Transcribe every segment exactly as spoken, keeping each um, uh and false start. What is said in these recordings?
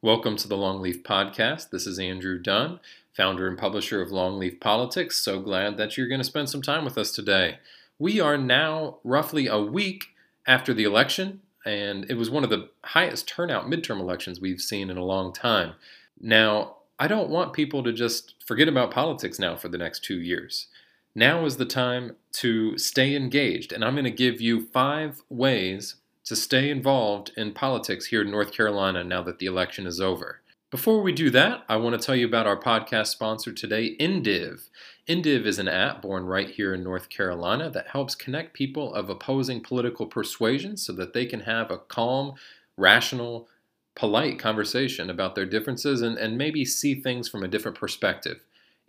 Welcome to the Longleaf Podcast. This is Andrew Dunn, founder and publisher of Longleaf Politics. So glad that you're going to spend some time with us today. We are now roughly a week after the election, and it was one of the highest turnout midterm elections we've seen in a long time. Now, I don't want people to just forget about politics now for the next two years. Now is the time to stay engaged, and I'm going to give you five ways to stay involved in politics here in North Carolina now that the election is over. Before we do that, I want to tell you about our podcast sponsor today, Indiv. Indiv is an app born right here in North Carolina that helps connect people of opposing political persuasions so that they can have a calm, rational, polite conversation about their differences and, and maybe see things from a different perspective.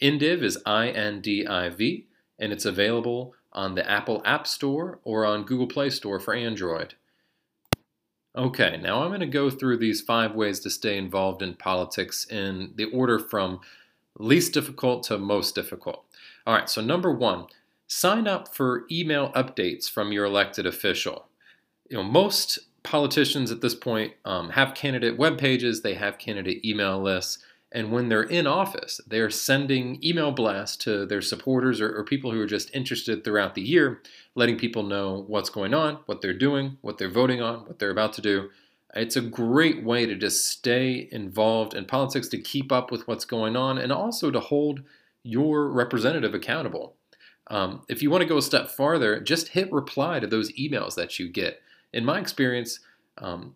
Indiv is I N D I V, and it's available on the Apple App Store or on Google Play Store for Android. Okay, now I'm going to go through these five ways to stay involved in politics in the order from least difficult to most difficult. All right, so number one, sign up for email updates from your elected official. You know, most politicians at this point um, have candidate web pages, they have candidate email lists, and when they're in office, they're sending email blasts to their supporters or, or people who are just interested throughout the year, letting people know what's going on, what they're doing, what they're voting on, what they're about to do. It's a great way to just stay involved in politics, to keep up with what's going on, and also to hold your representative accountable. Um, if you want to go a step farther, just hit reply to those emails that you get. In my experience, um,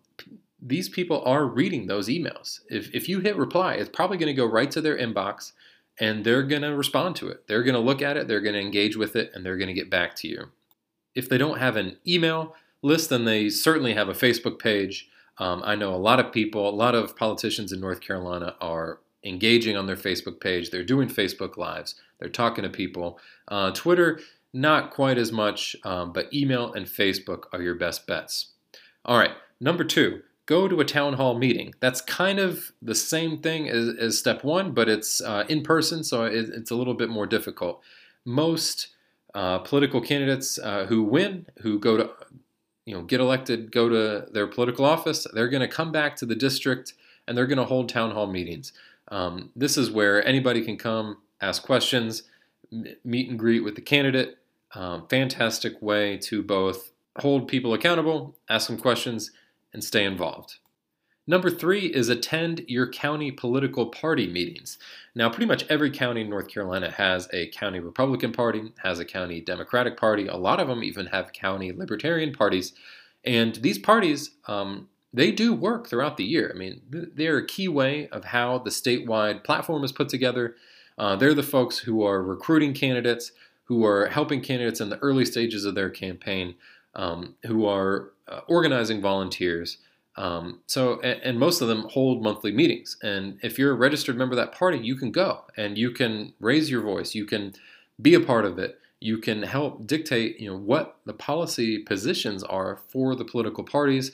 these people are reading those emails. If, if you hit reply, it's probably going to go right to their inbox, and they're going to respond to it. They're going to look at it, they're going to engage with it, and they're going to get back to you. If they don't have an email list, then they certainly have a Facebook page. Um, I know a lot of people, a lot of politicians in North Carolina are engaging on their Facebook page. They're doing Facebook Lives. They're talking to people. Uh, Twitter, not quite as much, um, but email and Facebook are your best bets. All right, number two. Go to a town hall meeting. That's kind of the same thing as, as step one, but it's uh, in person, so it, it's a little bit more difficult. Most uh, political candidates uh, who win, who go to, you know, get elected, go to their political office, they're going to come back to the district and they're going to hold town hall meetings. Um, this is where anybody can come, ask questions, meet and greet with the candidate. Um, fantastic way to both hold people accountable, ask them questions, and stay involved. Number three is attend your county political party meetings. Now, pretty much every county in North Carolina has a county Republican Party, has a county Democratic Party. A lot of them even have county Libertarian parties. And these parties, um, they do work throughout the year. I mean, they're a key way of how the statewide platform is put together. Uh, they're the folks who are recruiting candidates, who are helping candidates in the early stages of their campaign, Um, who are uh, organizing volunteers. Um, so, and, and most of them hold monthly meetings. And if you're a registered member of that party, you can go and you can raise your voice. You can be a part of it. You can help dictate, you know, what the policy positions are for the political parties.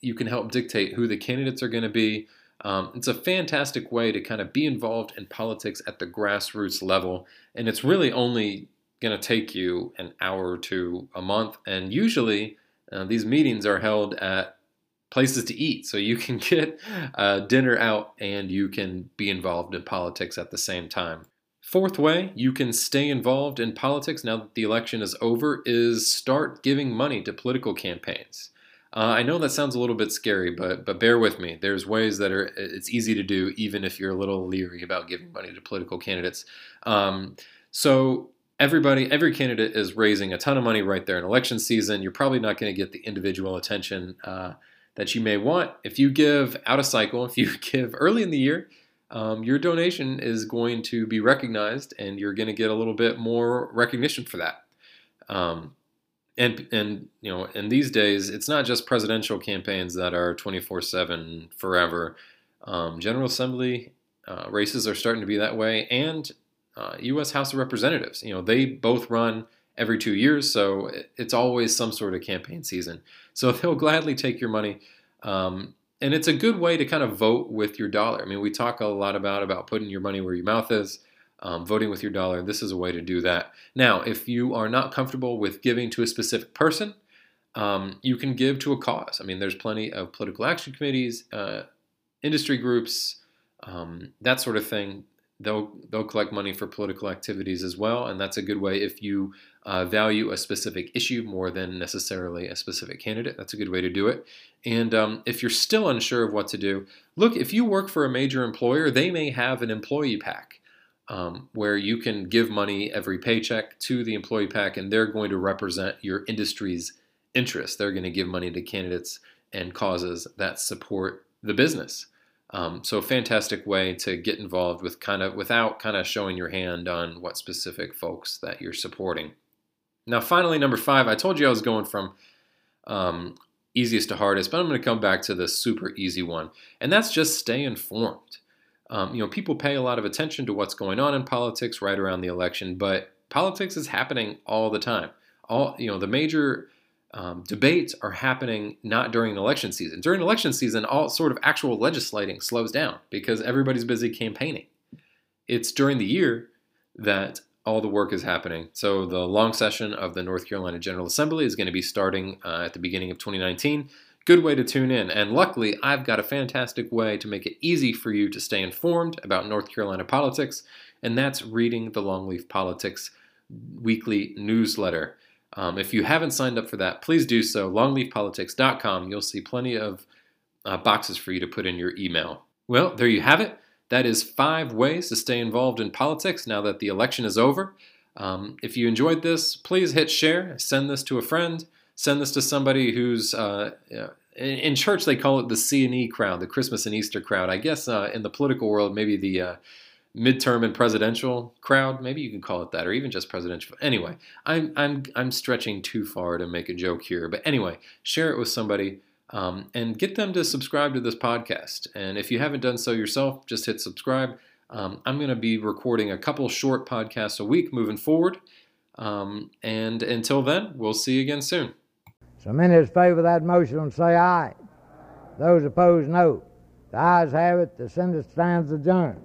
You can help dictate who the candidates are going to be. Um, it's a fantastic way to kind of be involved in politics at the grassroots level. And it's really only going to take you an hour or two a month, and usually uh, these meetings are held at places to eat, so you can get uh, dinner out and you can be involved in politics at the same time. Fourth way you can stay involved in politics now that the election is over is start giving money to political campaigns. Uh, I know that sounds a little bit scary, but but bear with me. There's ways that are it's easy to do even if you're a little leery about giving money to political candidates. Um, so Everybody, every candidate is raising a ton of money right there in election season. You're probably not going to get the individual attention uh, that you may want. If you give out of cycle, if you give early in the year, um, your donation is going to be recognized and you're going to get a little bit more recognition for that. Um, and, and you know, in these days, it's not just presidential campaigns that are twenty-four seven forever. Um, General Assembly uh, races are starting to be that way, and Uh, U S House of Representatives. You know, they both run every two years, so it's always some sort of campaign season. So they'll gladly take your money. Um, and it's a good way to kind of vote with your dollar. I mean, we talk a lot about, about putting your money where your mouth is, um, voting with your dollar. This is a way to do that. Now, if you are not comfortable with giving to a specific person, um, you can give to a cause. I mean, there's plenty of political action committees, uh, industry groups, um, that sort of thing. They'll they'll collect money for political activities as well, and that's a good way if you uh, value a specific issue more than necessarily a specific candidate. That's a good way to do it. And um, if you're still unsure of what to do, look, if you work for a major employer, they may have an employee PAC um, where you can give money every paycheck to the employee PAC, and they're going to represent your industry's interests. They're going to give money to candidates and causes that support the business. Um, so a fantastic way to get involved with kind of without kind of showing your hand on what specific folks that you're supporting. Now, finally, number five, I told you I was going from um, easiest to hardest, but I'm going to come back to the super easy one. And that's just stay informed. Um, you know, people pay a lot of attention to what's going on in politics right around the election, but politics is happening all the time. All, you know, the major Um, debates are happening not during election season. During election season, all sort of actual legislating slows down because everybody's busy campaigning. It's during the year that all the work is happening. So the long session of the North Carolina General Assembly is going to be starting uh, at the beginning of twenty nineteen. Good way to tune in. And luckily, I've got a fantastic way to make it easy for you to stay informed about North Carolina politics, and that's reading the Longleaf Politics weekly newsletter. Um, if you haven't signed up for that, please do so. longleaf politics dot com. You'll see plenty of uh, boxes for you to put in your email. Well, there you have it. That is five ways to stay involved in politics now that the election is over. Um, if you enjoyed this, please hit share. Send this to a friend. Send this to somebody who's, uh, in church they call it the C and E crowd, the Christmas and Easter crowd. I guess uh, in the political world, maybe the Uh, midterm and presidential crowd, maybe you can call it that, or even just presidential. Anyway, I'm I'm I'm stretching too far to make a joke here, but anyway, share it with somebody um, and get them to subscribe to this podcast. And if you haven't done so yourself, just hit subscribe. Um, I'm going to be recording a couple short podcasts a week moving forward, um, and until then, we'll see you again soon. So many in favor that motion and say aye. Those opposed, no. The ayes have it. The Senate stands adjourned.